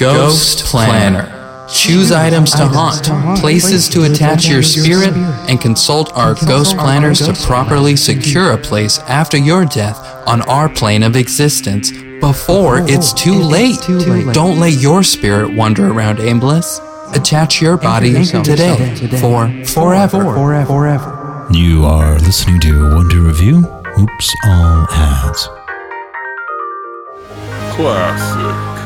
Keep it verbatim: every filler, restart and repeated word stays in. Ghost Planner. Choose items to haunt, places to attach your spirit, and consult our ghost planners to properly secure a place after your death on our plane of existence before it's too late. Don't let your spirit wander around aimless. Attach your body today for forever. You are listening to Wonder Review. Oops, all ads. Classic.